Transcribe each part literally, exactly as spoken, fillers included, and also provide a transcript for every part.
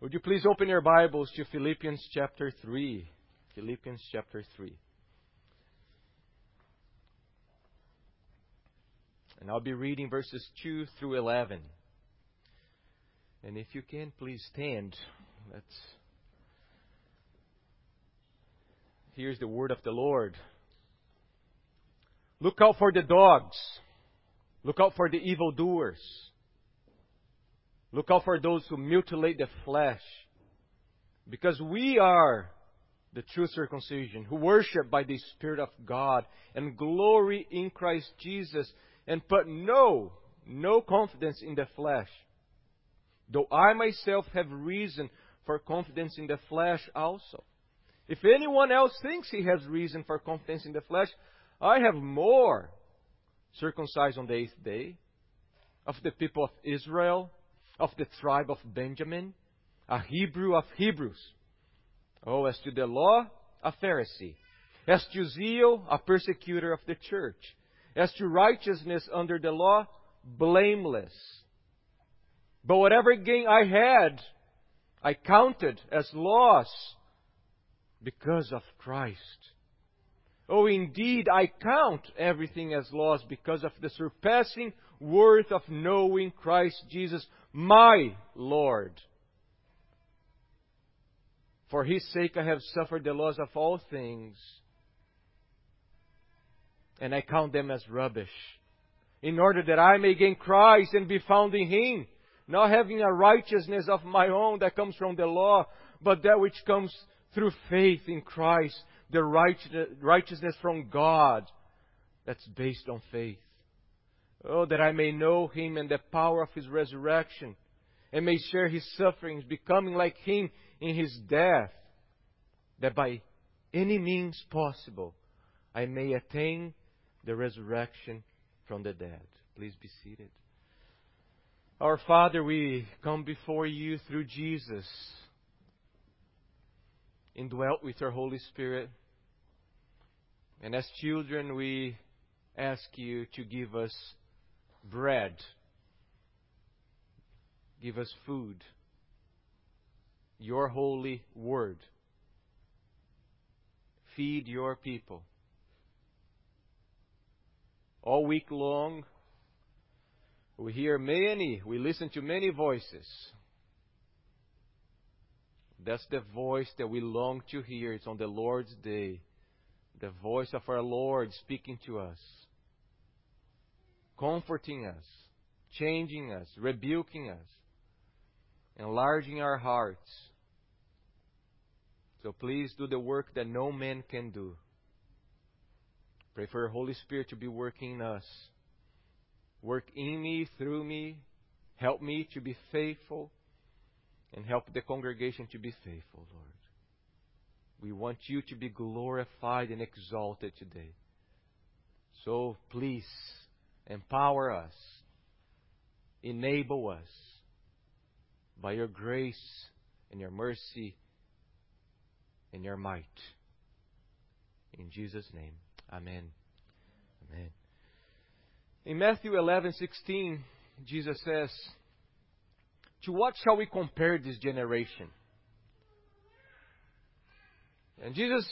Would you please open your Bibles to Philippians chapter three? Philippians chapter three. And I'll be reading verses two through eleven. And if you can, please stand. Let's... Here's the word of the Lord. Look out for the dogs. Look out for the evildoers. Look out for those who mutilate the flesh. Because we are the true circumcision, who worship by the Spirit of God and glory in Christ Jesus, and put no, no confidence in the flesh. Though I myself have reason for confidence in the flesh also. If anyone else thinks he has reason for confidence in the flesh, I have more. Circumcised on the eighth day, of the people of Israel, of the tribe of Benjamin, a Hebrew of Hebrews. Oh, as to the law, a Pharisee. As to zeal, a persecutor of the church. As to righteousness under the law, blameless. But whatever gain I had, I counted as loss because of Christ. Oh, indeed, I count everything as loss because of the surpassing worth of knowing Christ Jesus, my Lord. For His sake I have suffered the loss of all things, and I count them as rubbish, in order that I may gain Christ and be found in Him, not having a righteousness of my own that comes from the law, but that which comes through faith in Christ, the righteousness from God that's based on faith. Oh, that I may know Him and the power of His resurrection, and may share His sufferings, becoming like Him in His death, that by any means possible I may attain the resurrection from the dead. Please be seated. Our Father, we come before You through Jesus, indwelt with your Holy Spirit. And as children, we ask You to give us bread. Give us food. Your holy word. Feed Your people. All week long, we hear many, we listen to many voices. That's the voice that we long to hear. It's on the Lord's day. The voice of our Lord speaking to us. Comforting us. Changing us. Rebuking us. Enlarging our hearts. So please do the work that no man can do. Pray for your Holy Spirit to be working in us. Work in me, through me. Help me to be faithful. And help the congregation to be faithful, Lord. We want You to be glorified and exalted today. So please, empower us. Enable us. By Your grace and Your mercy and Your might. In Jesus' name, Amen. Amen. In Matthew eleven sixteen, Jesus says, to what shall we compare this generation? And Jesus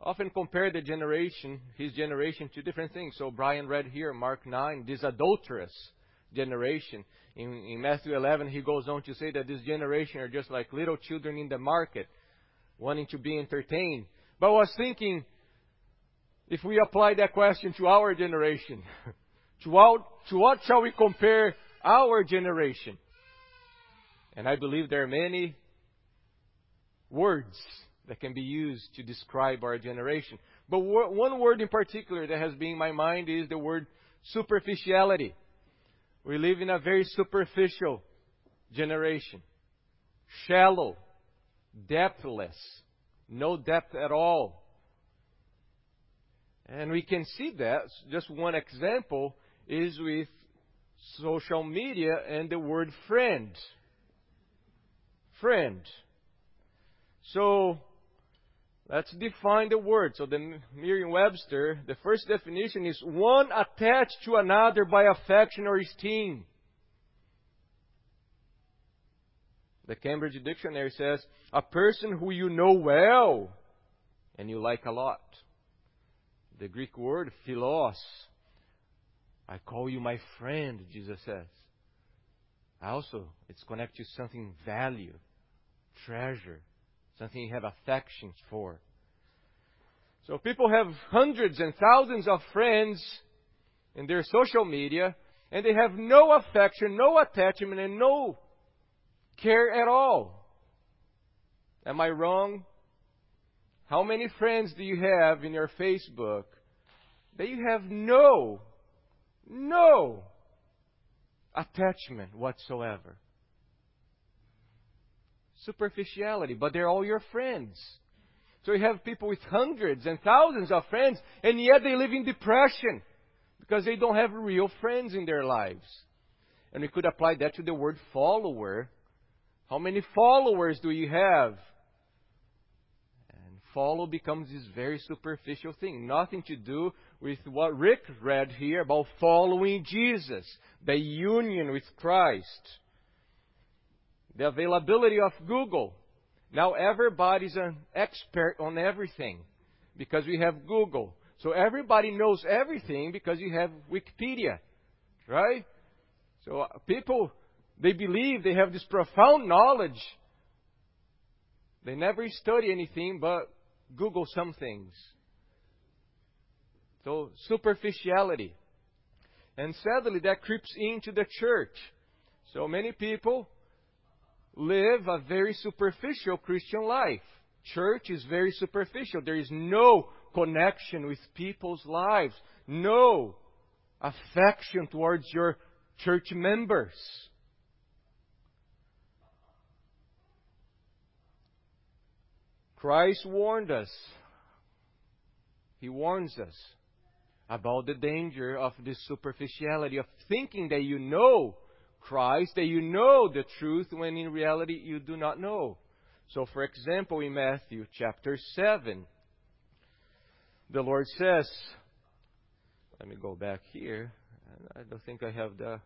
often compared the generation, His generation, to different things. So Brian read here, Mark nine, this adulterous generation. In, in Matthew eleven, He goes on to say that this generation are just like little children in the market, wanting to be entertained. But I was thinking, if we apply that question to our generation, to, our, to what shall we compare our generation? And I believe there are many words that can be used to describe our generation. But one word in particular that has been in my mind is the word superficiality. We live in a very superficial generation. Shallow, depthless, no depth at all. And we can see that. Just one example is with social media and the word friend. Friend. So, let's define the word. So, the Merriam-Webster, the first definition is one attached to another by affection or esteem. The Cambridge Dictionary says, a person who you know well and you like a lot. The Greek word, philos. I call you my friend, Jesus says. Also, it's connected to something value, treasure, something you have affections for. So people have hundreds and thousands of friends in their social media, and they have no affection, no attachment, and no care at all. Am I wrong? How many friends do you have in your Facebook that you have no, no attachment whatsoever? Superficiality, but they're all your friends. So you have people with hundreds and thousands of friends, and yet they live in depression because they don't have real friends in their lives. And we could apply that to the word follower. How many followers do you have? And follow becomes this very superficial thing. Nothing to do with what Rick read here about following Jesus, the union with Christ, the availability of Google. Now everybody's an expert on everything because we have Google. So everybody knows everything because you have Wikipedia, right? So people, they believe they have this profound knowledge. They never study anything but Google some things. So superficiality. And sadly, that creeps into the church. So many people live a very superficial Christian life. Church is very superficial. There is no connection with people's lives. No affection towards your church members. Christ warned us. He warns us about the danger of this superficiality, of thinking that you know Christ, that you know the truth, when in reality you do not know. So, for example, in Matthew chapter seven, the Lord says, let me go back here. I don't think I have the...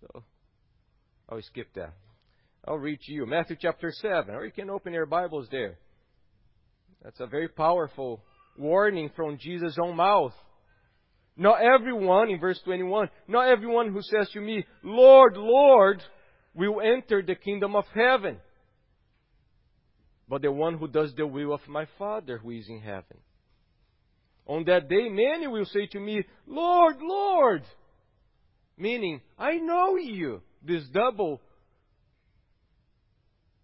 So, I'll skip that. I'll read to you. Matthew chapter seven, or you can open your Bibles there. That's a very powerful warning from Jesus' own mouth. Not everyone, in verse twenty-one, not everyone who says to me, Lord, Lord, will enter the kingdom of heaven, but the one who does the will of my Father who is in heaven. On that day, many will say to me, Lord, Lord, meaning, I know you. This double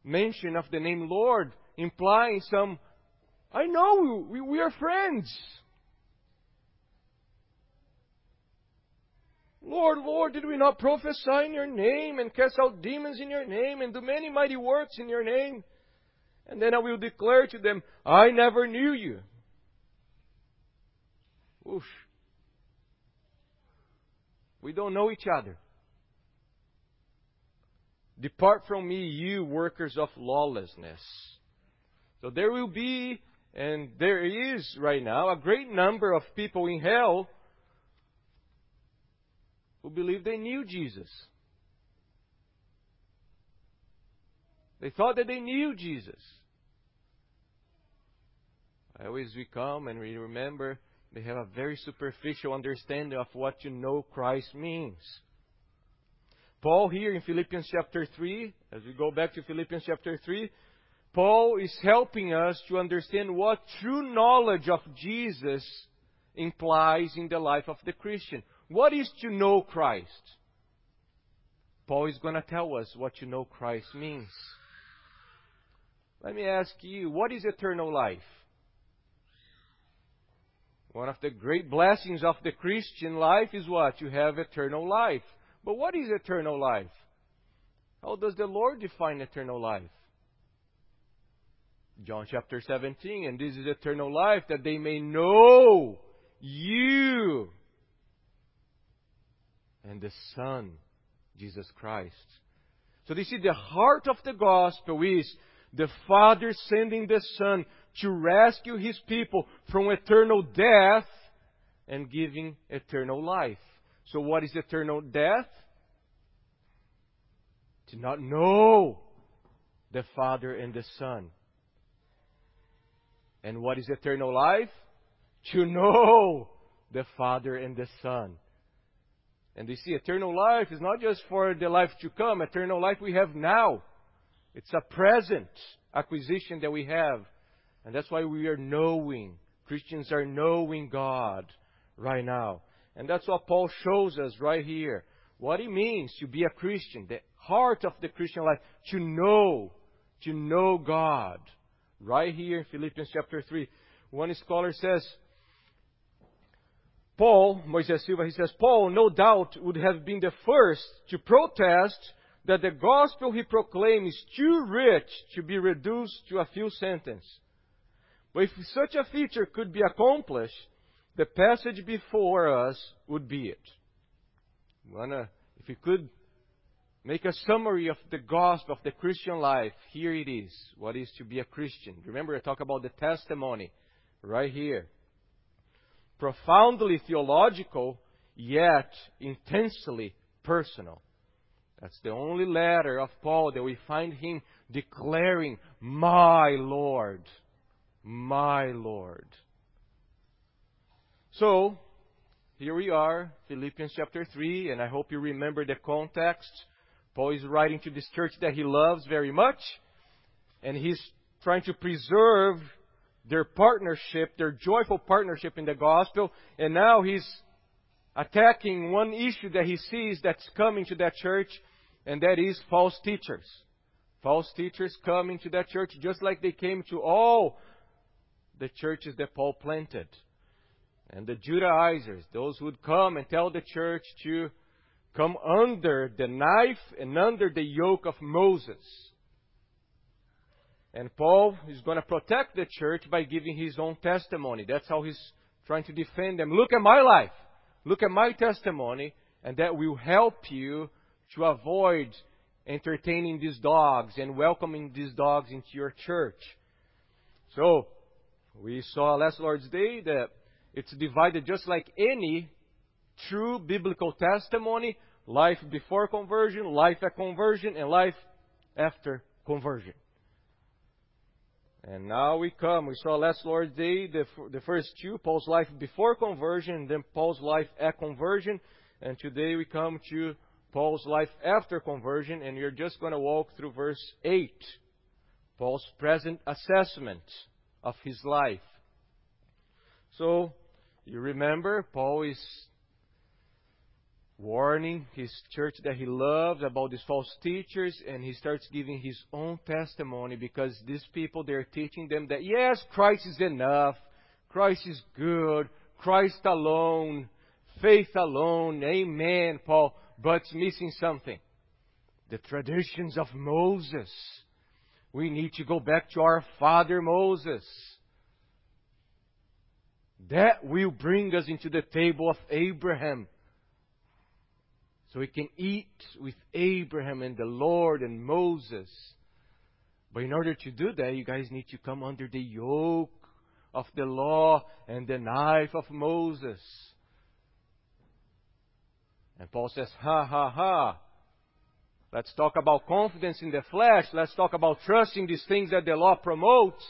mention of the name Lord implying some, I know you, we, we are friends. Lord, Lord, did we not prophesy in your name and cast out demons in your name and do many mighty works in your name? And then I will declare to them, I never knew you. Oosh. We don't know each other. Depart from me, you workers of lawlessness. So there will be, and there is right now, a great number of people in hell who believe they knew Jesus. They thought that they knew Jesus. I always recall and we remember they have a very superficial understanding of what you know Christ means. Paul here in Philippians chapter three, as we go back to Philippians chapter three, Paul is helping us to understand what true knowledge of Jesus implies in the life of the Christian. What is to know Christ? Paul is going to tell us what to know Christ means. Let me ask you, what is eternal life? One of the great blessings of the Christian life is what? You have eternal life. But what is eternal life? How does the Lord define eternal life? John chapter seventeen, and this is eternal life, that they may know you, and the Son, Jesus Christ. So you see, the heart of the gospel is the Father sending the Son to rescue His people from eternal death and giving eternal life. So what is eternal death? To not know the Father and the Son. And what is eternal life? To know the Father and the Son. And you see, eternal life is not just for the life to come. Eternal life we have now. It's a present acquisition that we have. And that's why we are knowing. Christians are knowing God right now. And that's what Paul shows us right here. What it means to be a Christian. The heart of the Christian life. To know. To know God. Right here in Philippians chapter three. One scholar says, Paul, Moisés Silva, he says, Paul, no doubt, would have been the first to protest that the gospel he proclaims is too rich to be reduced to a few sentences. But if such a feature could be accomplished, the passage before us would be it. Wanna, if you could make a summary of the gospel, of the Christian life, here it is, what is to be a Christian. Remember, I talk about the testimony right here. Profoundly theological, yet intensely personal. That's the only letter of Paul that we find him declaring, my Lord, my Lord. So, here we are, Philippians chapter three, and I hope you remember the context. Paul is writing to this church that he loves very much, and he's trying to preserve their partnership, their joyful partnership in the gospel. And now he's attacking one issue that he sees that's coming to that church, and that is false teachers. False teachers coming to that church just like they came to all the churches that Paul planted. And the Judaizers, those who would come and tell the church to come under the knife and under the yoke of Moses. And Paul is going to protect the church by giving his own testimony. That's how he's trying to defend them. Look at my life. Look at my testimony. And that will help you to avoid entertaining these dogs and welcoming these dogs into your church. So, we saw last Lord's Day that it's divided just like any true biblical testimony. Life before conversion, life at conversion, and life after conversion. And now we come, we saw last Lord's Day, the, the first two, Paul's life before conversion, then Paul's life at conversion. And today we come to Paul's life after conversion, and you're just going to walk through verse eight. Paul's present assessment of his life. So, you remember, Paul is warning his church that he loves about these false teachers, and he starts giving his own testimony, because these people, they're teaching them that, yes, Christ is enough, Christ is good, Christ alone, faith alone, amen, Paul, but it's missing something. The traditions of Moses. We need to go back to our father Moses. That will bring us into the table of Abraham. So we can eat with Abraham and the Lord and Moses. But in order to do that, you guys need to come under the yoke of the law and the knife of Moses. And Paul says, ha, ha, ha. Let's talk about confidence in the flesh. Let's talk about trusting these things that the law promotes.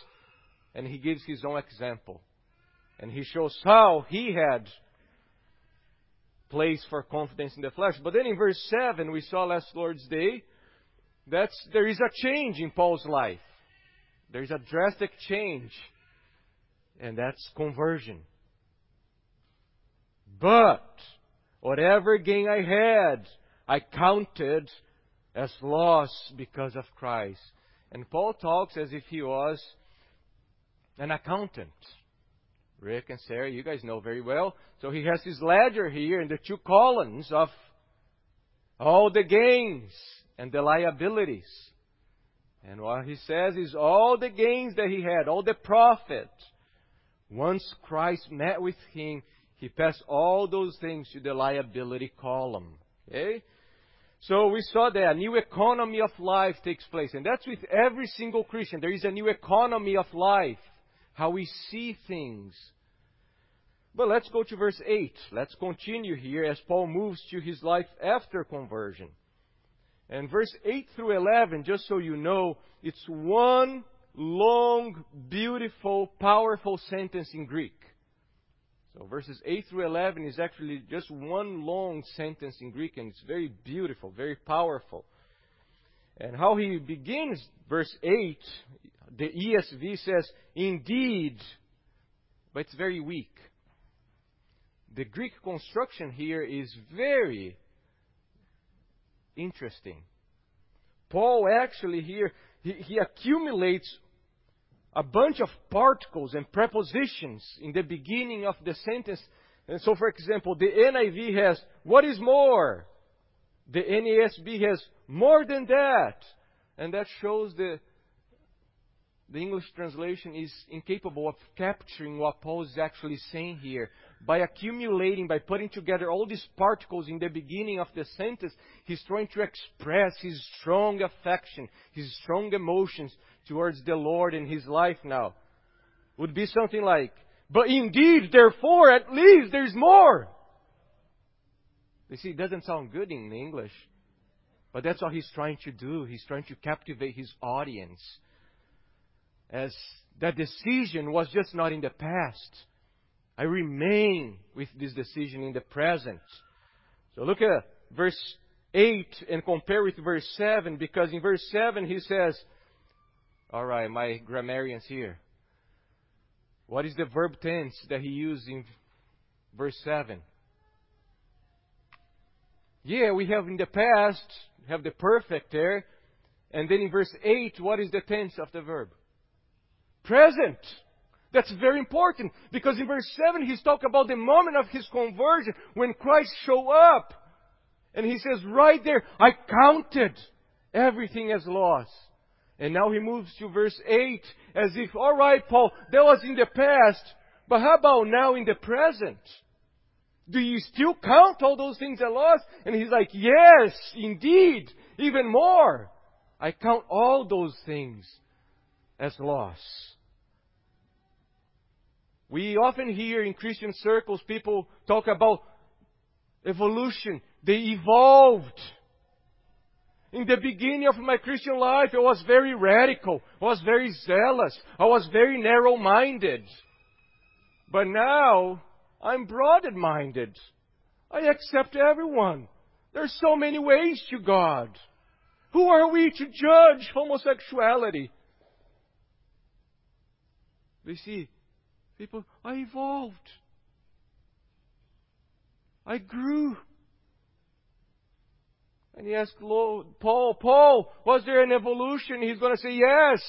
And he gives his own example. And he shows how he had place for confidence in the flesh. But then in verse seven, we saw last Lord's Day, that there is a change in Paul's life. There is a drastic change. And that's conversion. But, whatever gain I had, I counted as loss because of Christ. And Paul talks as if he was an accountant. Rick and Sarah, you guys know very well. So he has his ledger here in the two columns of all the gains and the liabilities. And what he says is all the gains that he had, all the profit. Once Christ met with him, he passed all those things to the liability column. Okay? So we saw that a new economy of life takes place. And that's with every single Christian. There is a new economy of life. How we see things. But let's go to verse eight. Let's continue here as Paul moves to his life after conversion. And verse eight through eleven, just so you know, it's one long, beautiful, powerful sentence in Greek. So verses eight through eleven is actually just one long sentence in Greek, and it's very beautiful, very powerful. And how he begins verse eight, the E S V says, indeed, but it's very weak. The Greek construction here is very interesting. Paul actually here, he, he accumulates a bunch of particles and prepositions in the beginning of the sentence. And so, for example, the N I V has, what is more? The N A S B has, more than that. And that shows the, the English translation is incapable of capturing what Paul is actually saying here. By accumulating, by putting together all these particles in the beginning of the sentence, he's trying to express his strong affection, his strong emotions towards the Lord in his life now. Would be something like, but indeed, therefore, at least there's more. You see, it doesn't sound good in English. But that's what he's trying to do. He's trying to captivate his audience. As that decision was just not in the past. I remain with this decision in the present. So look at verse eight and compare with verse seven. Because in verse seven he says, all right, my grammarians here. What is the verb tense that he used in verse seven? Yeah, we have in the past, have the perfect there. And then in verse eight, what is the tense of the verb? Present. That's very important. Because in verse seven, he's talking about the moment of his conversion when Christ showed up. And he says right there, I counted everything as loss. And now he moves to verse eight as if, all right, Paul, that was in the past, but how about now in the present? Do you still count all those things I lost? And he's like, yes, indeed, even more. I count all those things as loss. We often hear in Christian circles people talk about evolution. They evolved. In the beginning of my Christian life, I was very radical. I was very zealous. I was very narrow-minded. But now, I'm broad-minded. I accept everyone. There's so many ways to God. Who are we to judge homosexuality? We see, people, I evolved. I grew. And he asked Paul, Paul, was there an evolution? He's going to say, yes.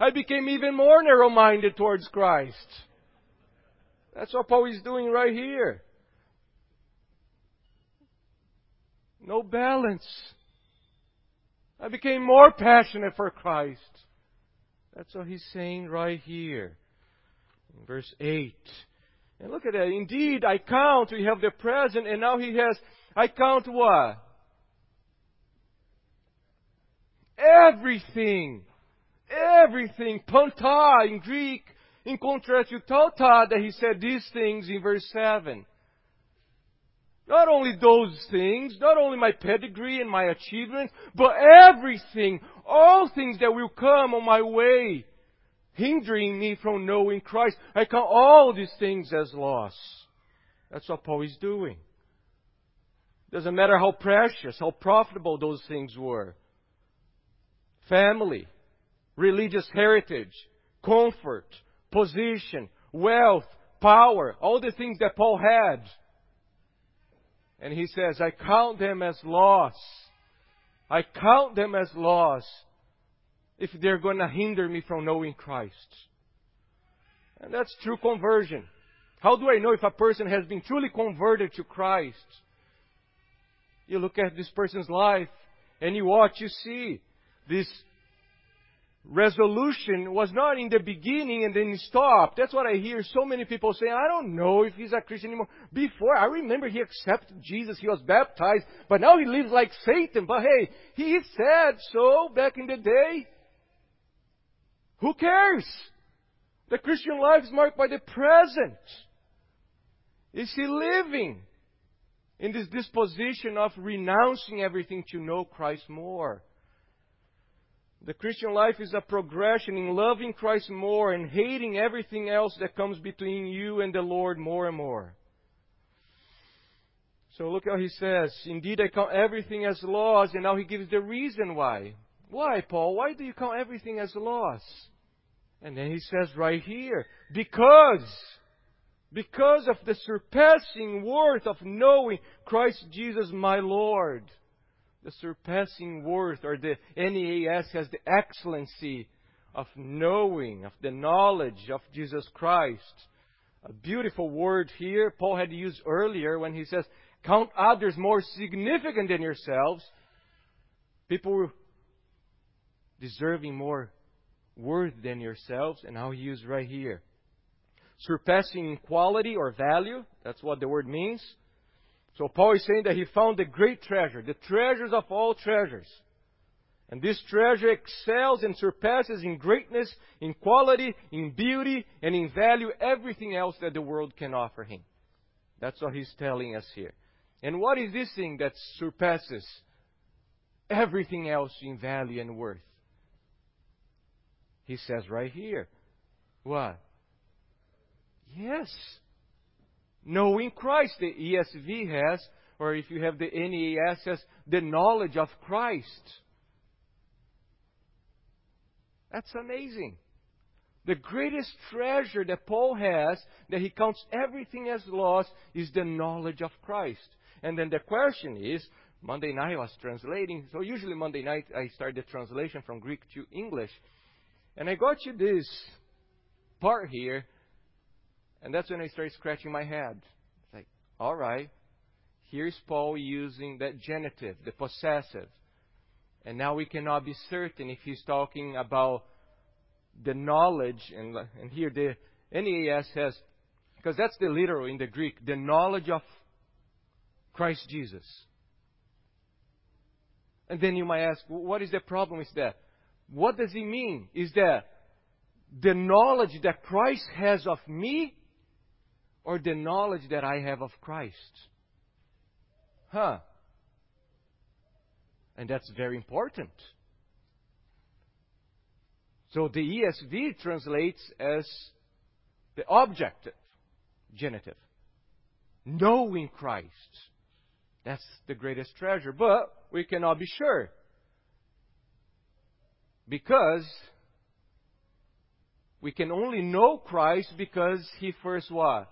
I became even more narrow-minded towards Christ. That's what Paul is doing right here. No balance. I became more passionate for Christ. That's what he's saying right here. In verse eight. And look at that. Indeed, I count. We have the present. And now he has, I count what? Everything, everything, panta in Greek, in contrast to tauta that he said these things in verse seven. Not only those things, not only my pedigree and my achievements, but everything, all things that will come on my way, hindering me from knowing Christ. I count all these things as loss. That's what Paul is doing. Doesn't matter how precious, how profitable those things were. Family, religious heritage, comfort, position, wealth, power, all the things that Paul had. And he says, I count them as loss. I count them as loss if they're going to hinder me from knowing Christ. And that's true conversion. How do I know if a person has been truly converted to Christ? You look at this person's life and you watch, you see. This resolution was not in the beginning and then stopped. That's what I hear so many people saying. I don't know if he's a Christian anymore. Before, I remember he accepted Jesus. He was baptized. But now he lives like Satan. But hey, he said so back in the day. Who cares? The Christian life is marked by the present. Is he living in this disposition of renouncing everything to know Christ more. The Christian life is a progression in loving Christ more and hating everything else that comes between you and the Lord more and more. So look how he says, indeed I count everything as loss, and now he gives the reason why. Why, Paul? Why do you count everything as loss? And then he says right here, because, because of the surpassing worth of knowing Christ Jesus my Lord. The surpassing worth, or the N E A S has the excellency of knowing, of the knowledge of Jesus Christ. A beautiful word here Paul had used earlier when he says, count others more significant than yourselves. People deserving more worth than yourselves. And now he used right here. Surpassing quality or value. That's what the word means. So Paul is saying that he found the great treasure, the treasures of all treasures. And this treasure excels and surpasses in greatness, in quality, in beauty, and in value everything else that the world can offer him. That's what he's telling us here. And what is this thing that surpasses everything else in value and worth? He says right here. What? Yes. Knowing Christ, the E S V has, or if you have the N E A S has, the knowledge of Christ. That's amazing. The greatest treasure that Paul has, that he counts everything as loss, is the knowledge of Christ. And then the question is, Monday night I was translating. So usually Monday night I start the translation from Greek to English. And I got you this part here. And that's when I started scratching my head. It's like, all right, here's Paul using that genitive, the possessive. And now we cannot be certain if he's talking about the knowledge. And, and here the N E A S has, because that's the literal in the Greek, the knowledge of Christ Jesus. And then you might ask, what is the problem with that? What does he mean? Is that the knowledge that Christ has of me or the knowledge that I have of Christ? Huh? And that's very important. So the E S V translates as the objective, genitive. Knowing Christ. That's the greatest treasure. But we cannot be sure. Because we can only know Christ because He first what?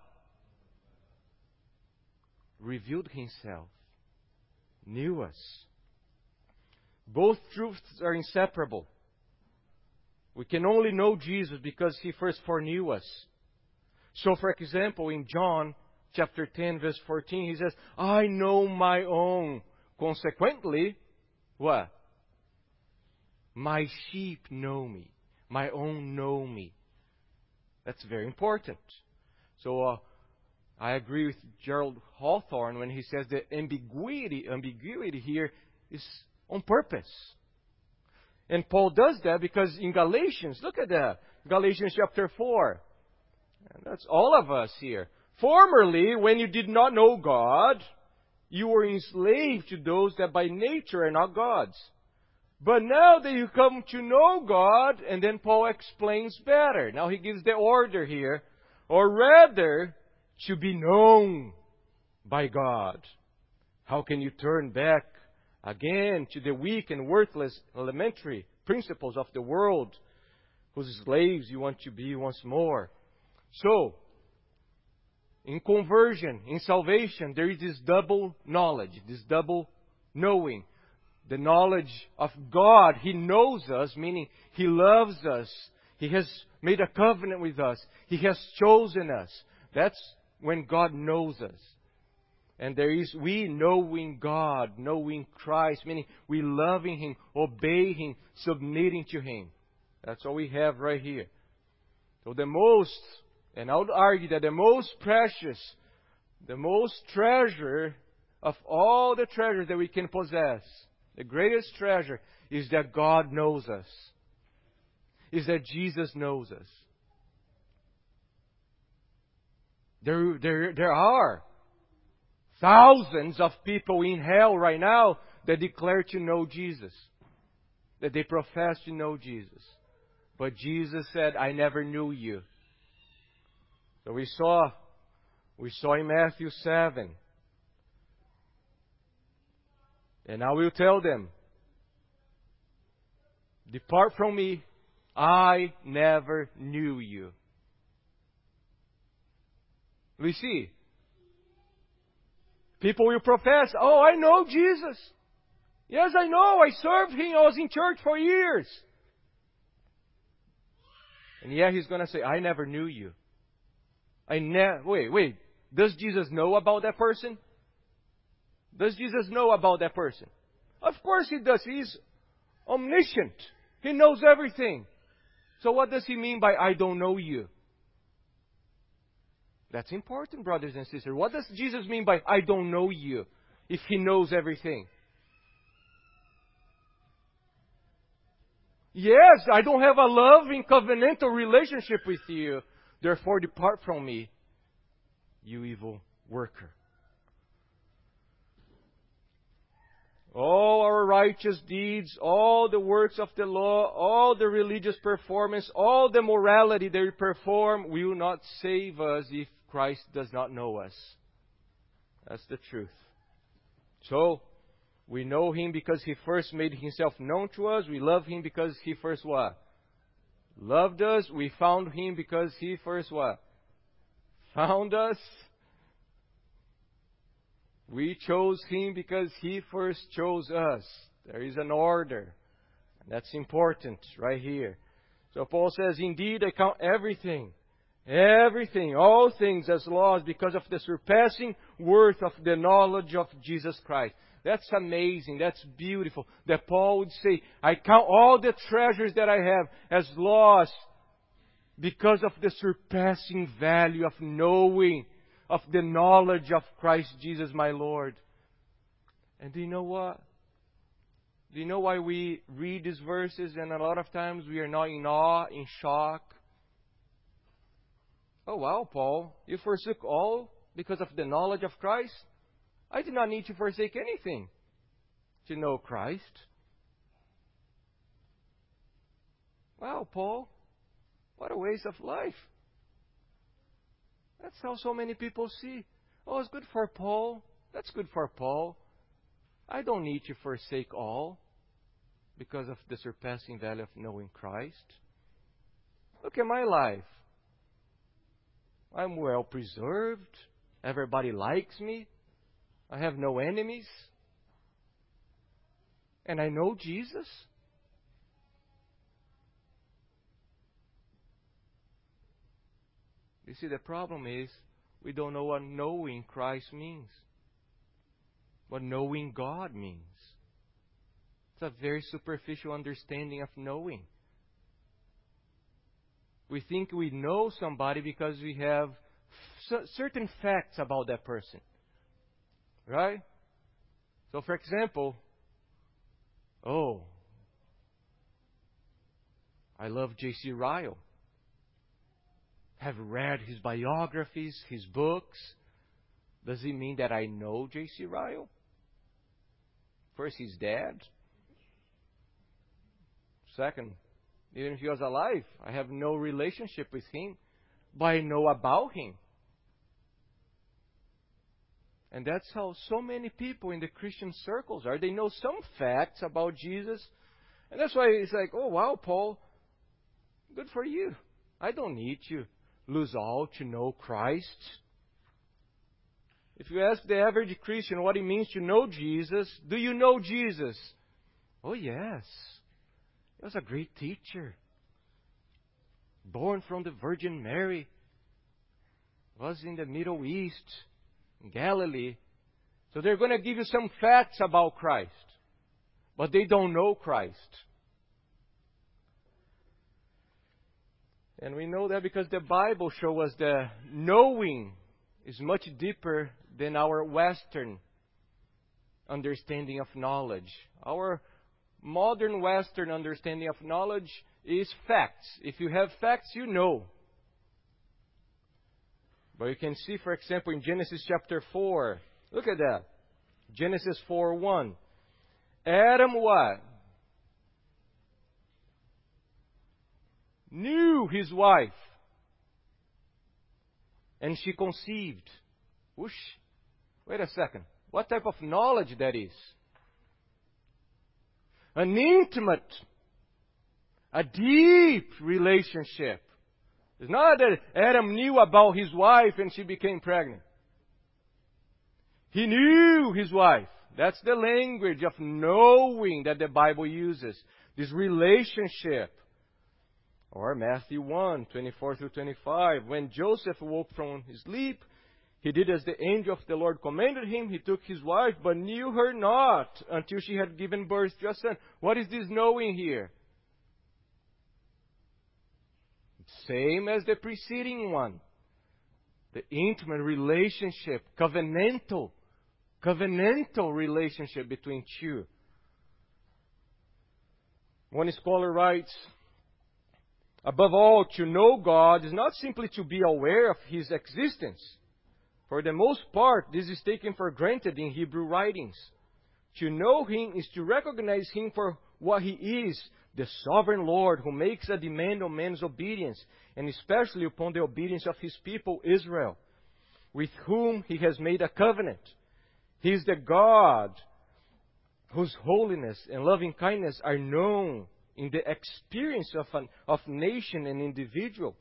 Revealed Himself. Knew us. Both truths are inseparable. We can only know Jesus because He first foreknew us. So, for example, in John chapter ten, verse fourteen, He says, I know my own. Consequently, what? My sheep know me. My own know me. That's very important. So, uh, I agree with Gerald Hawthorne when he says that ambiguity, ambiguity here is on purpose. And Paul does that because in Galatians, look at that. Galatians chapter four. And that's all of us here. Formerly, when you did not know God, you were enslaved to those that by nature are not God's. But now that you come to know God, and then Paul explains better. Now he gives the order here. Or rather, to be known by God. How can you turn back again to the weak and worthless elementary principles of the world, whose slaves you want to be once more? So, in conversion, in salvation, there is this double knowledge, this double knowing. The knowledge of God, He knows us, meaning He loves us. He has made a covenant with us. He has chosen us. That's when God knows us. And there is we knowing God, knowing Christ, meaning we loving Him, obeying Him, submitting to Him. That's what we have right here. So the most, and I would argue that the most precious, the most treasure of all the treasures that we can possess, the greatest treasure is that God knows us. Is that Jesus knows us. There, there, there are thousands of people in hell right now that declare to know Jesus, that they profess to know Jesus. But Jesus said, I never knew you. So we saw, we saw in Matthew seven. And I will tell them, depart from me, I never knew you. We see, people will profess, oh, I know Jesus. Yes, I know, I served Him, I was in church for years. And yeah, He's going to say, I never knew you. I ne- Wait, wait. Does Jesus know about that person? Does Jesus know about that person? Of course He does. He's omniscient. He knows everything. So what does He mean by, I don't know you? That's important, brothers and sisters. What does Jesus mean by, I don't know you, if He knows everything? Yes, I don't have a loving covenantal relationship with you. Therefore, depart from me, you evil worker. All our righteous deeds, all the works of the law, all the religious performance, all the morality that we perform will not save us if Christ does not know us. That's the truth. So, we know Him because He first made Himself known to us. We love Him because He first what? Loved us. We found Him because He first what? Found us. We chose Him because He first chose us. There is an order. And that's important right here. So Paul says, indeed, I count everything, everything, all things as loss because of the surpassing worth of the knowledge of Jesus Christ. That's amazing. That's beautiful. That Paul would say, I count all the treasures that I have as loss because of the surpassing value of knowing, of the knowledge of Christ Jesus my Lord. And do you know what? Do you know why we read these verses and a lot of times we are not in awe, in shock? Oh, wow, Paul, you forsook all because of the knowledge of Christ? I do not need to forsake anything to know Christ. Wow, Paul, what a waste of life. That's how so many people see. Oh, it's good for Paul. That's good for Paul. I don't need to forsake all because of the surpassing value of knowing Christ. Look at my life. I'm well preserved. Everybody likes me. I have no enemies. And I know Jesus. You see, the problem is we don't know what knowing Christ means. What knowing God means. It's a very superficial understanding of knowing. We think we know somebody because we have f- certain facts about that person. Right? So, for example, oh, I love J C Ryle. Have read his biographies, his books. Does it mean that I know J C Ryle? First, he's dead. Second, even if he was alive, I have no relationship with him, but I know about him. And that's how so many people in the Christian circles are. They know some facts about Jesus. And that's why it's like, oh, wow, Paul, good for you. I don't need to lose all to know Christ. If you ask the average Christian what it means to know Jesus, do you know Jesus? Oh, yes. He was a great teacher. Born from the Virgin Mary. Was in the Middle East. Galilee. So they're going to give you some facts about Christ. But they don't know Christ. And we know that because the Bible shows us that knowing is much deeper than our Western understanding of knowledge. Our modern Western understanding of knowledge is facts. If you have facts, you know. But you can see, for example, in Genesis chapter four, Look at that. Genesis four one. Adam what? Knew his wife. And she conceived. Whoosh. Wait a second. What type of knowledge that is? An intimate, a deep relationship. It's not that Adam knew about his wife and she became pregnant. He knew his wife. That's the language of knowing that the Bible uses. This relationship. Or Matthew one, twenty-four through twenty-five. When Joseph woke from his sleep, he did as the angel of the Lord commanded him. He took his wife, but knew her not until she had given birth to a son. What is this knowing here? Same as the preceding one. The intimate relationship, covenantal, covenantal relationship between two. One scholar writes, above all, to know God is not simply to be aware of His existence. For the most part, this is taken for granted in Hebrew writings. To know Him is to recognize Him for what He is, the sovereign Lord who makes a demand on man's obedience, and especially upon the obedience of His people, Israel, with whom He has made a covenant. He is the God whose holiness and loving kindness are known in the experience of an, of nation and individual.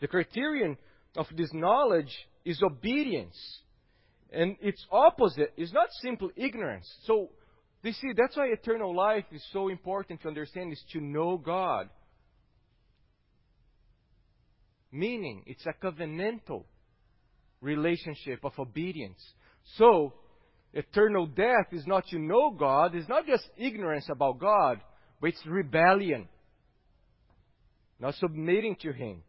The criterion of this knowledge is obedience. And its opposite is not simply ignorance. So, you see, that's why eternal life is so important to understand, is to know God. Meaning, it's a covenantal relationship of obedience. So, eternal death is not to know God, it's not just ignorance about God, but it's rebellion. Not submitting to Him.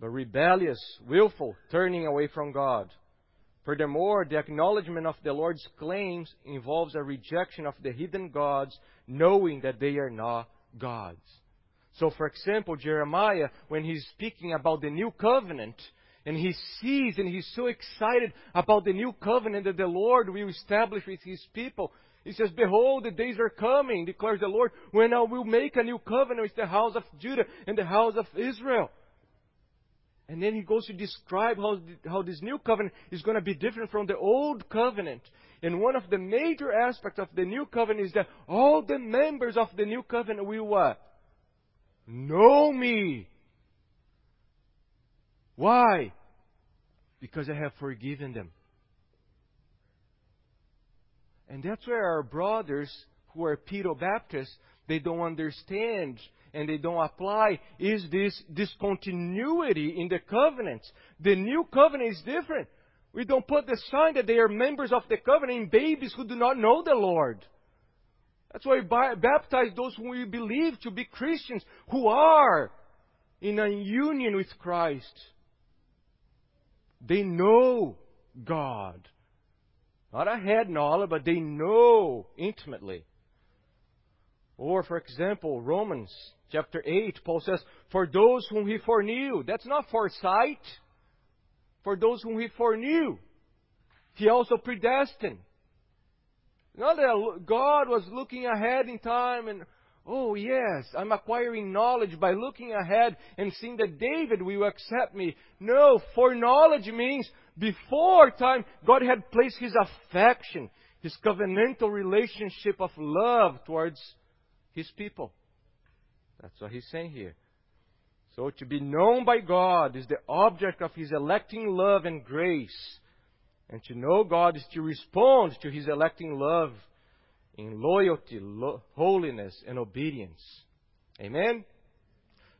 But rebellious, willful, turning away from God. Furthermore, the acknowledgement of the Lord's claims involves a rejection of the hidden gods, knowing that they are not gods. So, for example, Jeremiah, when he's speaking about the new covenant, and he sees and he's so excited about the new covenant that the Lord will establish with His people. He says, behold, the days are coming, declares the Lord, when I will make a new covenant with the house of Judah and the house of Israel. And then he goes to describe how, how this new covenant is going to be different from the old covenant. And one of the major aspects of the new covenant is that all the members of the new covenant will what? Know me. Why? Because I have forgiven them. And that's where our brothers who are Pedo-Baptists, they don't understand and they don't apply, is this discontinuity in the covenants. The new covenant is different. We don't put the sign that they are members of the covenant in babies who do not know the Lord. That's why we baptize those who we believe to be Christians, who are in a union with Christ. They know God. Not a head knowledge, but they know intimately. Or, for example, Romans chapter eight, Paul says, for those whom He foreknew. That's not foresight. For those whom He foreknew, He also predestined. Not that God was looking ahead in time and, oh yes, I'm acquiring knowledge by looking ahead and seeing that David will accept me. No, foreknowledge means before time, God had placed His affection, His covenantal relationship of love towards His people. That's what He's saying here. So to be known by God is the object of His electing love and grace. And to know God is to respond to His electing love in loyalty, lo- holiness, and obedience. Amen?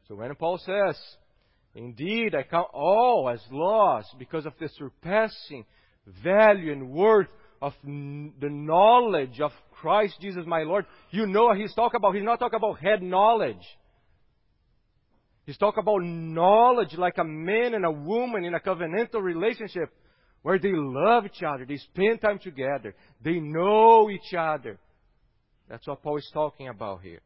So when Paul says, indeed, I count all as loss because of the surpassing value and worth of the knowledge of Christ Jesus my Lord. You know what he's talking about. He's not talking about head knowledge. He's talking about knowledge like a man and a woman in a covenantal relationship where they love each other. They spend time together. They know each other. That's what Paul is talking about here.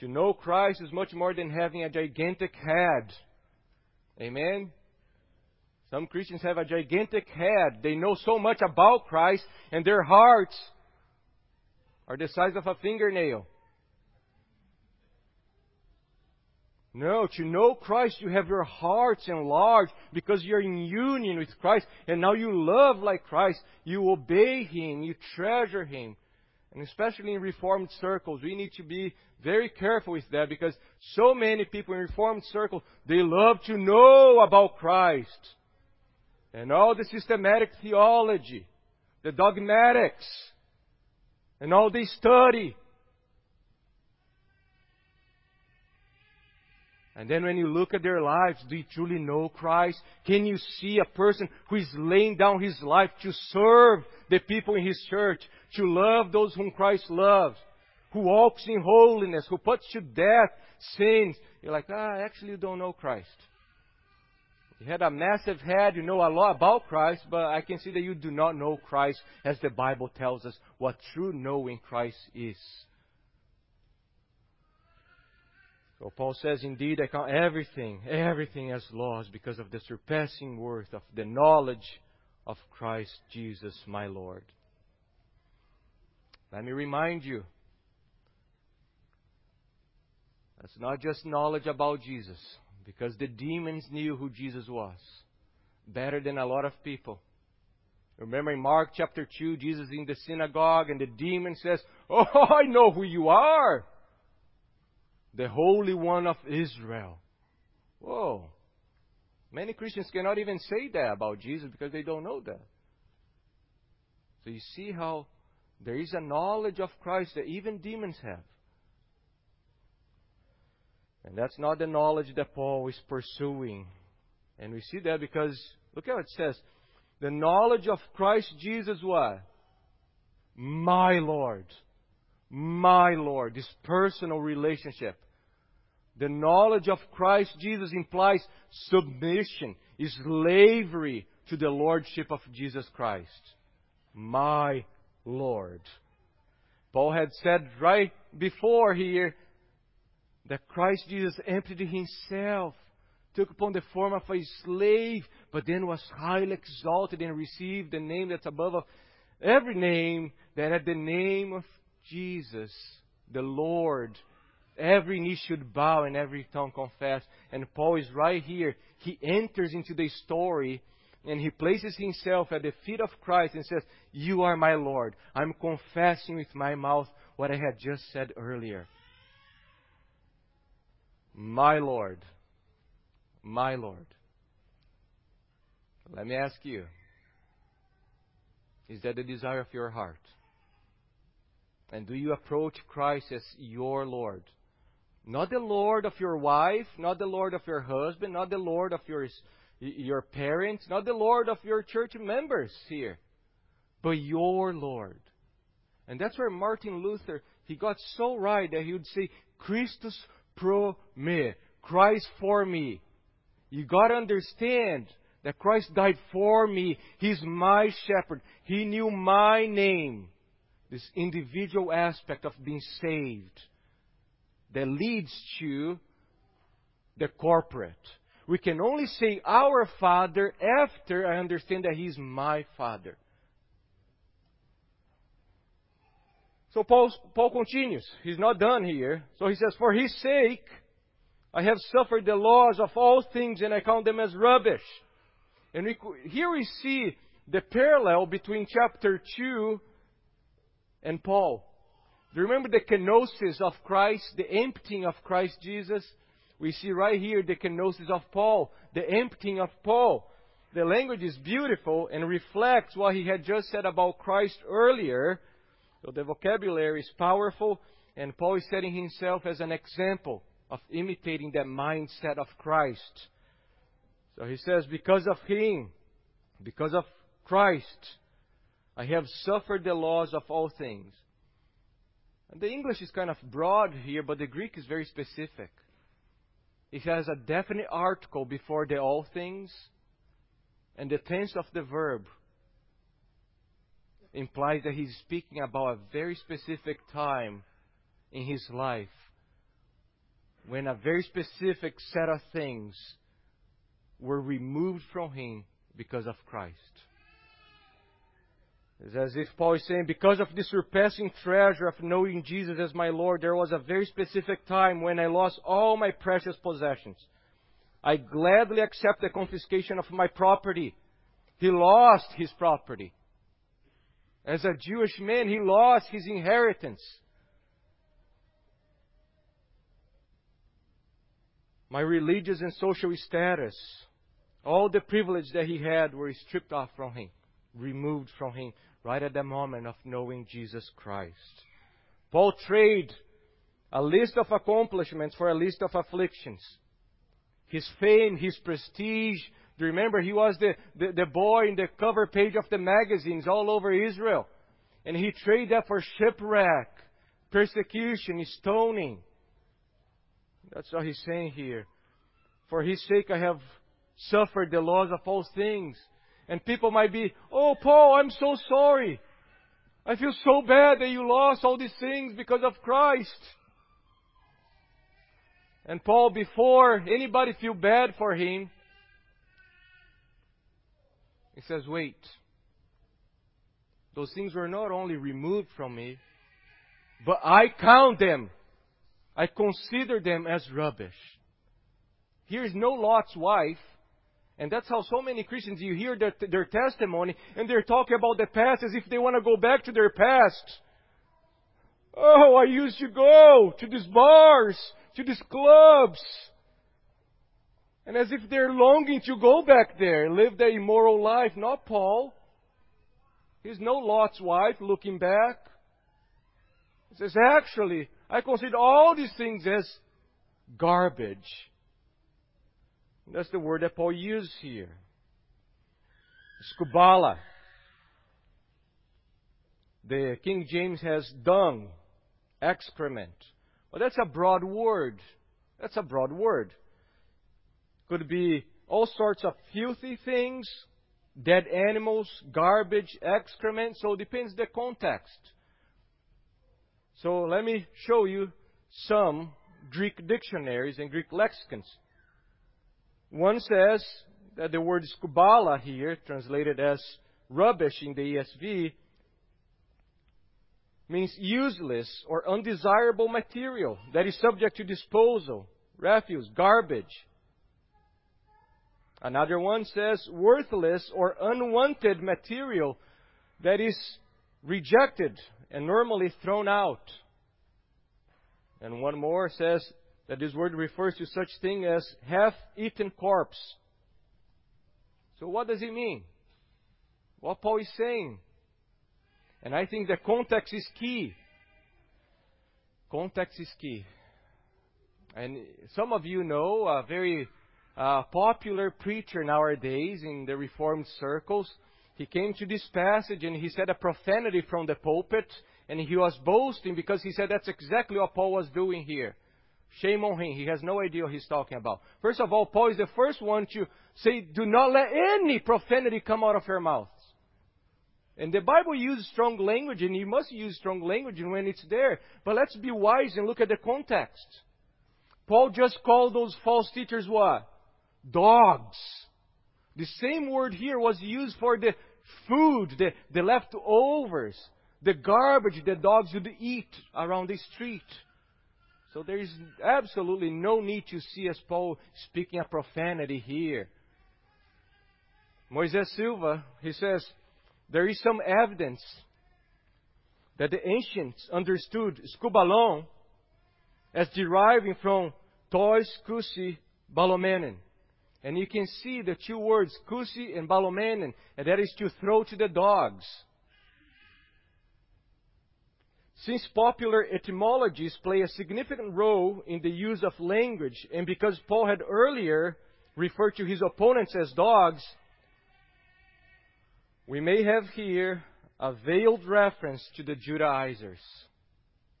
To know Christ is much more than having a gigantic head. Amen? Some Christians have a gigantic head. They know so much about Christ, and their hearts are the size of a fingernail. No, to know Christ, you have your hearts enlarged because you're in union with Christ. And now you love like Christ. You obey Him. You treasure Him. And especially in Reformed circles, we need to be very careful with that, because so many people in Reformed circles, they love to know about Christ. And all the systematic theology, the dogmatics, and all they study. And then when you look at their lives, do you truly know Christ? Can you see a person who is laying down his life to serve the people in his church, to love those whom Christ loves, who walks in holiness, who puts to death sins? You're like, ah, actually you don't know Christ. You had a massive head, you know a lot about Christ, but I can see that you do not know Christ as the Bible tells us what true knowing Christ is. So Paul says, indeed, I count everything, everything as loss because of the surpassing worth of the knowledge of Christ Jesus, my Lord. Let me remind you, that's not just knowledge about Jesus, because the demons knew who Jesus was better than a lot of people. Remember in Mark chapter two, Jesus is in the synagogue and the demon says, oh, I know who you are. The Holy One of Israel. Whoa. Many Christians cannot even say that about Jesus because they don't know that. So you see how there is a knowledge of Christ that even demons have. And that's not the knowledge that Paul is pursuing. And we see that because, look at what it says. The knowledge of Christ Jesus, what? My Lord. My Lord, this personal relationship. The knowledge of Christ Jesus implies submission, is slavery to the Lordship of Jesus Christ. My Lord. Paul had said right before here that Christ Jesus emptied Himself, took upon the form of a slave, but then was highly exalted and received the name that's above every name, that at the name of Jesus, the Lord, every knee should bow and every tongue confess. And Paul is right here. He enters into the story and he places himself at the feet of Christ and says, you are my Lord. I'm confessing with my mouth what I had just said earlier. My Lord, my Lord. Let me ask you, is that the desire of your heart? And do you approach Christ as your Lord? Not the Lord of your wife, not the Lord of your husband, not the Lord of your, your parents, not the Lord of your church members here, but your Lord. And that's where Martin Luther, he got so right that he would say, Christus pro me, Christ for me. You got to understand that Christ died for me. He's my shepherd. He knew my name. This individual aspect of being saved that leads to the corporate. We can only say our Father after I understand that He is my Father. So Paul, Paul continues. He's not done here. So he says, for His sake, I have suffered the loss of all things and I count them as rubbish. And we, here we see the parallel between chapter two and Paul. Do you remember the kenosis of Christ, the emptying of Christ Jesus? We see right here the kenosis of Paul, the emptying of Paul. The language is beautiful and reflects what he had just said about Christ earlier. So the vocabulary is powerful, and Paul is setting himself as an example of imitating that mindset of Christ. So he says, because of Him, because of Christ, I have suffered the loss of all things. And the English is kind of broad here, but the Greek is very specific. It has a definite article before the all things, and the tense of the verb implies that he's speaking about a very specific time in his life when a very specific set of things were removed from him because of Christ. It's as if Paul is saying, because of the surpassing treasure of knowing Jesus as my Lord, there was a very specific time when I lost all my precious possessions. I gladly accept the confiscation of my property. He lost his property. As a Jewish man, he lost his inheritance. My religious and social status, all the privilege that he had were stripped off from him, removed from him, right at the moment of knowing Jesus Christ. Paul traded a list of accomplishments for a list of afflictions. His fame, his prestige. Do you remember he was the, the, the boy in the cover page of the magazines all over Israel? And he traded that for shipwreck, persecution, stoning. That's what he's saying here. For his sake I have suffered the loss of all things. And people might be, oh, Paul, I'm so sorry. I feel so bad that you lost all these things because of Christ. And Paul, before anybody feel bad for him, he says, wait. Those things were not only removed from me, but I count them. I consider them as rubbish. Here is no Lot's wife. And that's how so many Christians, you hear their, their testimony and they're talking about the past as if they want to go back to their past. Oh, I used to go to these bars, to these clubs. And as if they're longing to go back there, live their immoral life. Not Paul. He's no Lot's wife looking back. He says, actually, I consider all these things as garbage. That's the word that Paul used here. Skubala. The King James has dung, excrement. Well, that's a broad word. That's a broad word. Could be all sorts of filthy things, dead animals, garbage, excrement. So it depends the context. So let me show you some Greek dictionaries and Greek lexicons. One says that the word skubala here, translated as rubbish in the E S V, means useless or undesirable material that is subject to disposal, refuse, garbage. Another one says worthless or unwanted material that is rejected and normally thrown out. And one more says that this word refers to such thing as half-eaten corpse. So what does it mean? What Paul is saying? And I think the context is key. Context is key. And some of you know a very uh, popular preacher nowadays in the Reformed circles. He came to this passage and he said a profanity from the pulpit. And he was boasting because he said that's exactly what Paul was doing here. Shame on him. He has no idea what he's talking about. First of all, Paul is the first one to say, do not let any profanity come out of your mouths. And the Bible uses strong language, and you must use strong language when it's there. But let's be wise and look at the context. Paul just called those false teachers what? Dogs. The same word here was used for the food, the, the leftovers, the garbage that dogs would eat around the street. So there is absolutely no need to see as Paul speaking of profanity here. Moisés Silva, he says, there is some evidence that the ancients understood skubalon as deriving from tois kusi balomenen. And you can see the two words, kusi and balomenen, and that is to throw to the dogs. Since popular etymologies play a significant role in the use of language, and because Paul had earlier referred to his opponents as dogs, we may have here a veiled reference to the Judaizers.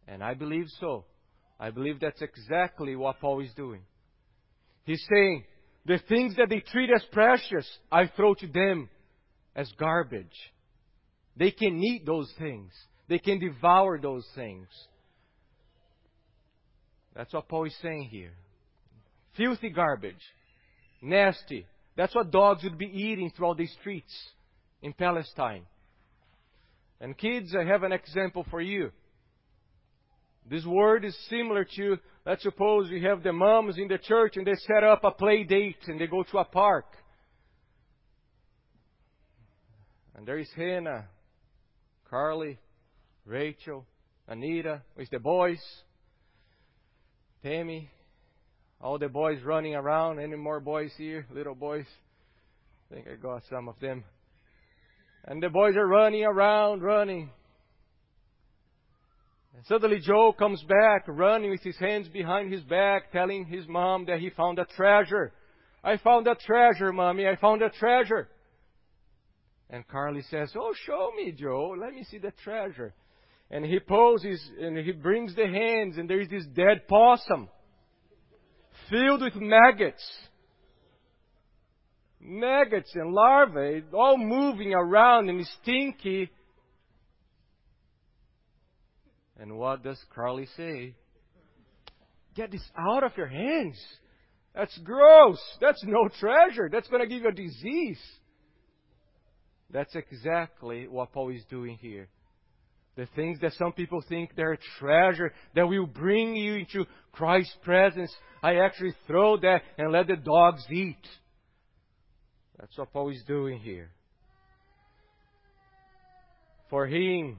And I believe so. I believe that's exactly what Paul is doing. He's saying, the things that they treat as precious, I throw to them as garbage. They can eat those things. They can devour those things. That's what Paul is saying here. Filthy garbage. Nasty. That's what dogs would be eating throughout the streets in Palestine. And kids, I have an example for you. This word is similar to, let's suppose you have the moms in the church and they set up a play date and they go to a park. And there is Hannah, Carly, Rachel, Anita with the boys, Tammy, all the boys running around. Any more boys here? Little boys? I think I got some of them. And the boys are running around, running. And suddenly Joe comes back, running with his hands behind his back, telling his mom that he found a treasure. I found a treasure, Mommy. I found a treasure. And Carly says, "Oh, show me, Joe. Let me see the treasure." And he poses and he brings the hands and there is this dead possum filled with maggots. Maggots and larvae all moving around and stinky. And what does Carly say? "Get this out of your hands. That's gross. That's no treasure. That's going to give you a disease." That's exactly what Paul is doing here. The things that some people think they're treasure that will bring you into Christ's presence, I actually throw that and let the dogs eat. That's what Paul is doing here. For him,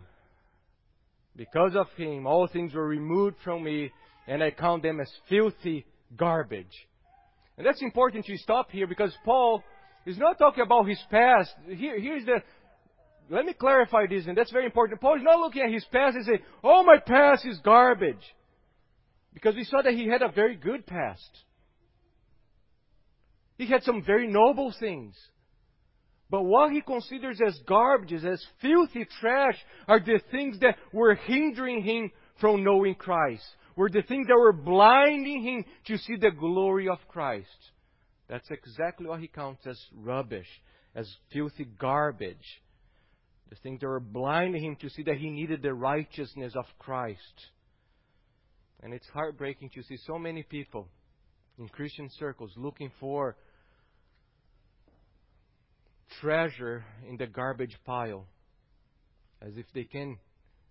because of him, all things were removed from me, and I count them as filthy garbage. And that's important to stop here, because Paul is not talking about his past. Here, here's the... Let me clarify this, and that's very important. Paul is not looking at his past and saying, "Oh, my past is garbage." Because we saw that he had a very good past. He had some very noble things. But what he considers as garbage, as filthy trash, are the things that were hindering him from knowing Christ. Were the things that were blinding him to see the glory of Christ. That's exactly what he counts as rubbish, as filthy garbage. The things that were blinding him to see that he needed the righteousness of Christ. And it's heartbreaking to see so many people in Christian circles looking for treasure in the garbage pile, as if they can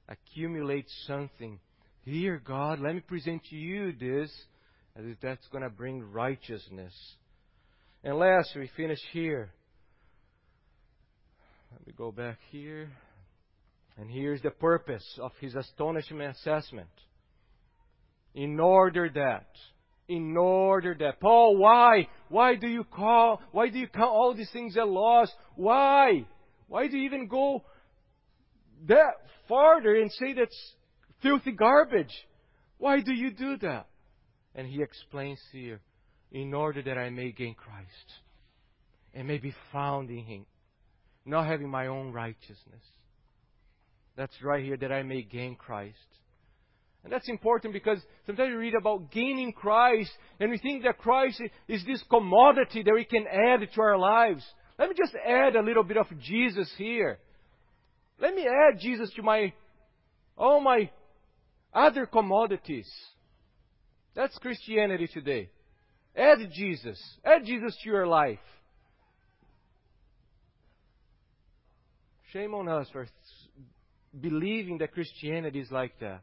accumulate something. "Here, God, let me present to you this," as if that's going to bring righteousness. And last, we finish here. Let me go back here. And here's the purpose of his astonishment assessment. In order that, in order that, Paul, why? Why do you call? Why do you count all these things a loss? Why? Why do you even go that farther and say that's filthy garbage? Why do you do that? And he explains here, in order that I may gain Christ and may be found in Him, not having my own righteousness. That's right here, that I may gain Christ. And that's important because sometimes we read about gaining Christ and we think that Christ is this commodity that we can add to our lives. Let me just add a little bit of Jesus here. Let me add Jesus to my all my other commodities. That's Christianity today. Add Jesus. Add Jesus to your life. Shame on us for believing that Christianity is like that.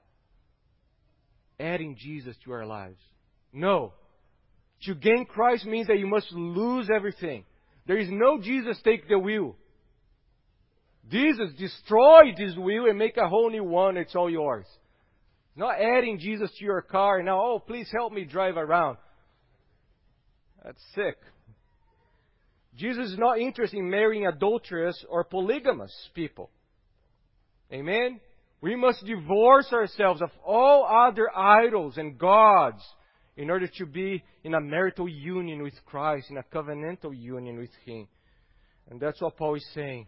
Adding Jesus to our lives. No. To gain Christ means that you must lose everything. There is no Jesus take the wheel. Jesus destroyed this wheel and make a whole new one. It's all yours. Not adding Jesus to your car and now, "Oh, please help me drive around." That's sick. Jesus is not interested in marrying adulterous or polygamous people. Amen? We must divorce ourselves of all other idols and gods in order to be in a marital union with Christ, in a covenantal union with Him. And that's what Paul is saying.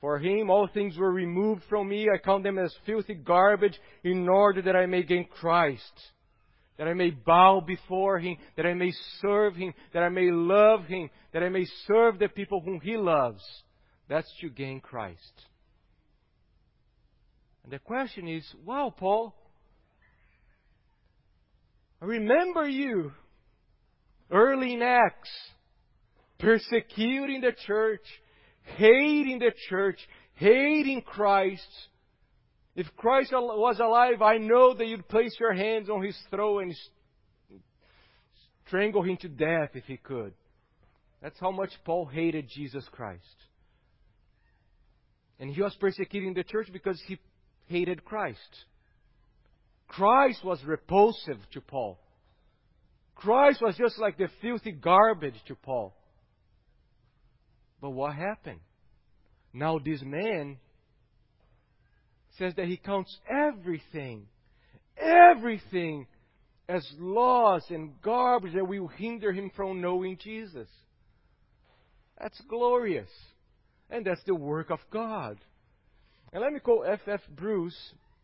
For Him, all things were removed from me. I count them as filthy garbage in order that I may gain Christ. That I may bow before Him, that I may serve Him, that I may love Him, that I may serve the people whom He loves. That's to gain Christ. And the question is, wow, Paul, I remember you early in Acts persecuting the church, hating the church, hating Christ. If Christ was alive, I know that you'd place your hands on His throat and strangle Him to death if He could. That's how much Paul hated Jesus Christ. And he was persecuting the church because he hated Christ. Christ was repulsive to Paul. Christ was just like the filthy garbage to Paul. But what happened? Now this man says that he counts everything, everything as loss and garbage that will hinder him from knowing Jesus. That's glorious. And that's the work of God. And let me quote F. F. Bruce.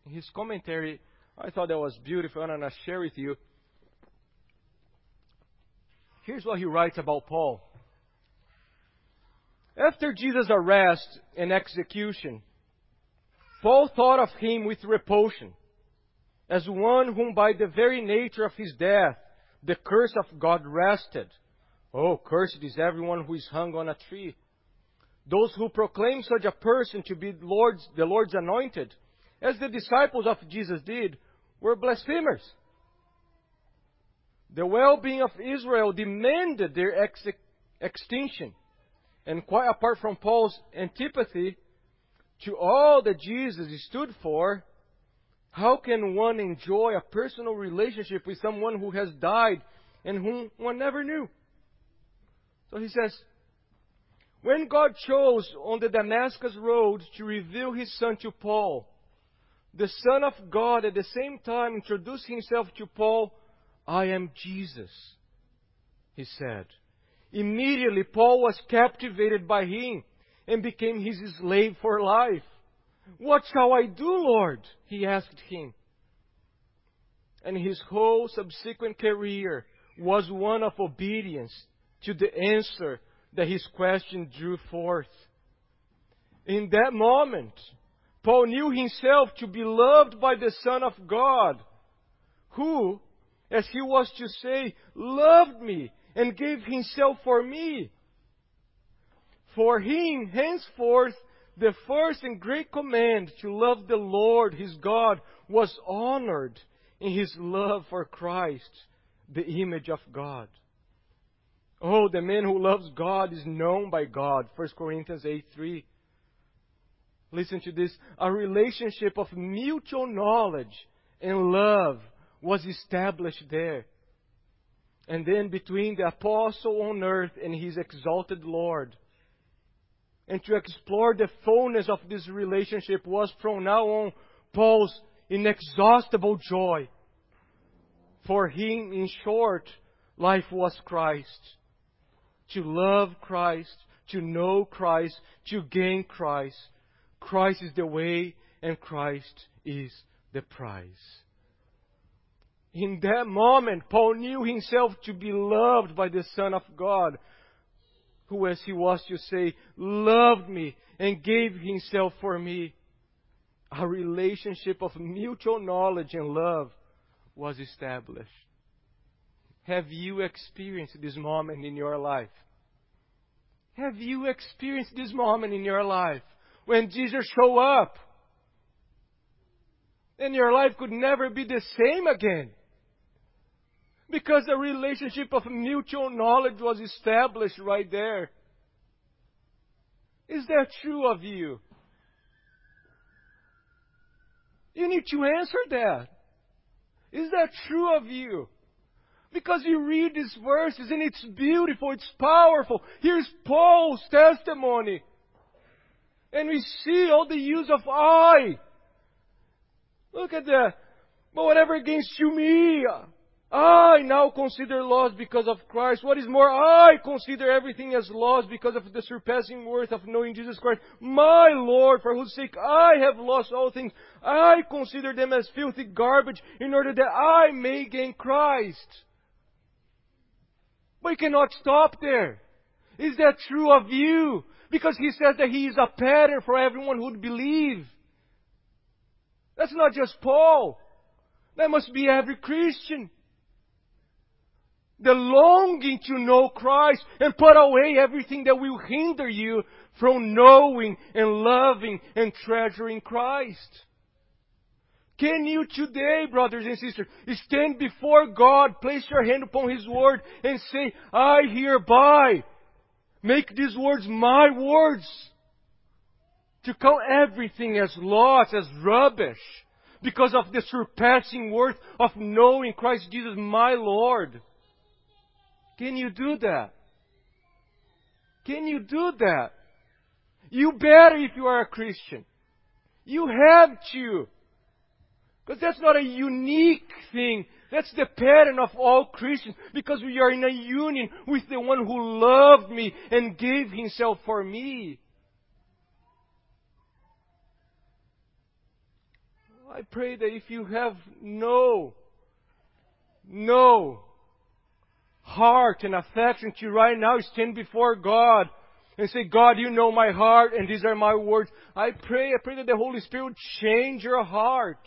In his commentary, I thought that was beautiful, and I'm going to share with you. Here's what he writes about Paul. After Jesus' arrest and execution, Paul thought of him with repulsion, as one whom by the very nature of his death, the curse of God rested. Oh, cursed is everyone who is hung on a tree. Those who proclaim such a person to be Lord's, the Lord's anointed, as the disciples of Jesus did, were blasphemers. The well-being of Israel demanded their ex- extinction. And quite apart from Paul's antipathy to all that Jesus stood for, how can one enjoy a personal relationship with someone who has died and whom one never knew? So he says, when God chose on the Damascus road to reveal His Son to Paul, the Son of God at the same time introduced Himself to Paul, I am Jesus, he said. Immediately, Paul was captivated by Him and became His slave for life. What shall I do, Lord? He asked Him. And his whole subsequent career was one of obedience to the answer that his question drew forth. In that moment, Paul knew himself to be loved by the Son of God, who, as he was to say, loved me and gave Himself for me. For him, henceforth, the first and great command to love the Lord, his God, was honored in his love for Christ, the image of God. Oh, the man who loves God is known by God. First Corinthians eight three. Listen to this. A relationship of mutual knowledge and love was established there. And then between the apostle on earth and his exalted Lord. And to explore the fullness of this relationship was from now on Paul's inexhaustible joy. For him, in short, life was Christ. To love Christ, to know Christ, to gain Christ. Christ is the way and Christ is the prize. In that moment, Paul knew himself to be loved by the Son of God, who, as he was to say, loved me and gave Himself for me. A relationship of mutual knowledge and love was established. Have you experienced this moment in your life? Have you experienced this moment in your life when Jesus showed up and your life could never be the same again? Because the relationship of mutual knowledge was established right there. Is that true of you? You need to answer that. Is that true of you? Because you read these verses and it's beautiful, it's powerful. Here's Paul's testimony. And we see all the use of I. Look at that. But whatever against you, me. I now consider loss because of Christ. What is more, I consider everything as loss because of the surpassing worth of knowing Jesus Christ, my Lord, for whose sake I have lost all things. I consider them as filthy garbage in order that I may gain Christ. But you cannot stop there. Is that true of you? Because he says that he is a pattern for everyone who would believe. That's not just Paul. That must be every Christian. the longing to know Christ and put away everything that will hinder you from knowing and loving and treasuring Christ. Can you today, brothers and sisters, stand before God, place your hand upon His Word and say, I hereby make these words my words, to count everything as loss, as rubbish, because of the surpassing worth of knowing Christ Jesus my Lord. Can you do that? Can you do that? You better if you are a Christian. You have to. Because that's not a unique thing. That's the pattern of all Christians. Because we are in a union with the one who loved me and gave Himself for me. I pray that if you have no, no heart and affection to right now stand before God and say, God, you know my heart and these are my words. I pray, I pray that the Holy Spirit would change your heart.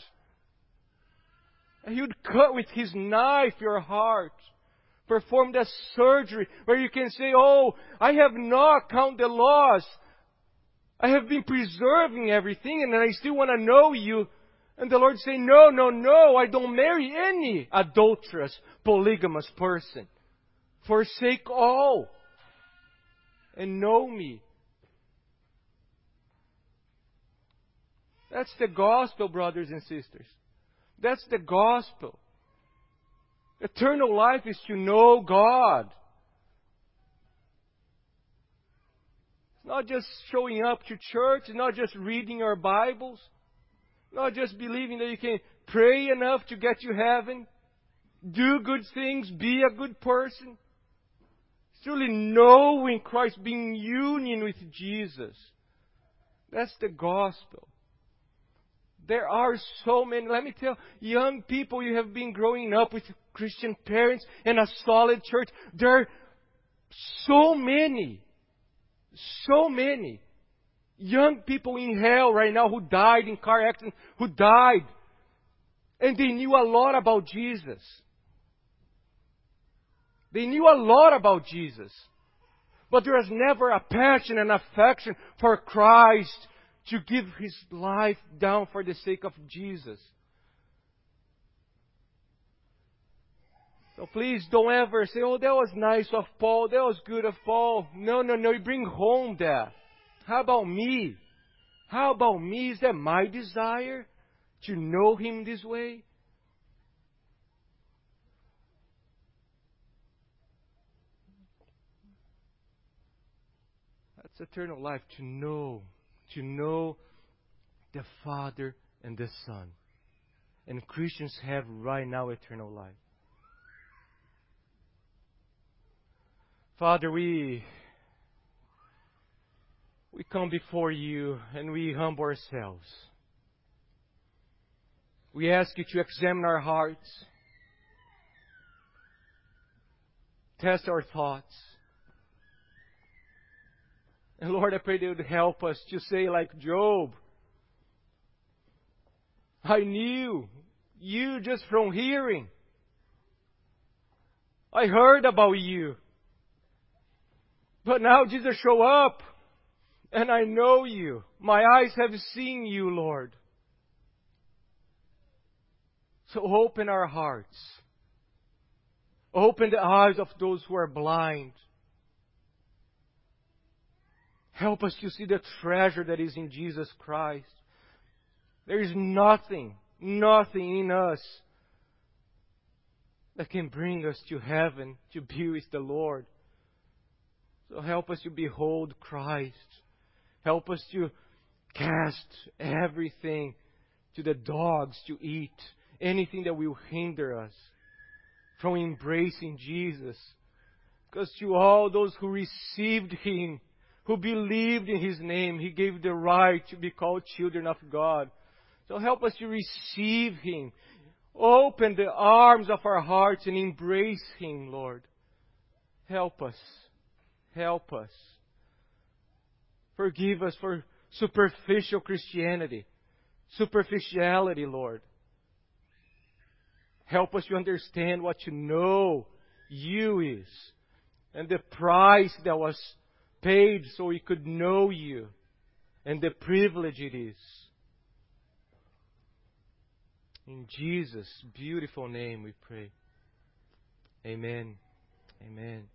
He would cut with His knife your heart. Perform that surgery where you can say, oh, I have not counted the loss. I have been preserving everything and I still want to know you. And the Lord say, no, no, no, I don't marry any adulterous, polygamous person. Forsake all and know me. That's the gospel, brothers and sisters. That's the gospel. Eternal life is to know God. It's not just showing up to church. It's not just reading our Bibles. It's not just believing that you can pray enough to get to heaven. Do good things. Be a good person. It's truly knowing Christ, being in union with Jesus. That's the gospel. There are so many, let me tell young people, you have been growing up with Christian parents and a solid church. There are so many, so many young people in hell right now who died in car accidents, who died. And they knew a lot about Jesus. They knew a lot about Jesus. But there was never a passion and affection for Christ to give His life down for the sake of Jesus. So please don't ever say, oh, that was nice of Paul. That was good of Paul. No, no, no. You bring home that. How about me? How about me? Is that my desire to know Him this way? That's eternal life, to know. To know the Father and the Son. And Christians have right now eternal life. Father, we we come before You and we humble ourselves. We ask You to examine our hearts. Test our thoughts. And Lord, I pray that You would help us to say like Job, I knew You just from hearing. I heard about You. But now Jesus show up and I know You. My eyes have seen You, Lord. So open our hearts. Open the eyes of those who are blind. Help us to see the treasure that is in Jesus Christ. There is nothing, nothing in us that can bring us to heaven to be with the Lord. So help us to behold Christ. Help us to cast everything to the dogs to eat. Anything that will hinder us from embracing Jesus. Because to all those who received Him, who believed in His name, He gave the right to be called children of God. So help us to receive Him. Open the arms of our hearts and embrace Him, Lord. Help us. Help us. Forgive us for superficial Christianity. Superficiality, Lord. Help us to understand what You know you is. And the price that was paid so we could know you. And the privilege it is. In Jesus' beautiful name we pray. Amen. Amen.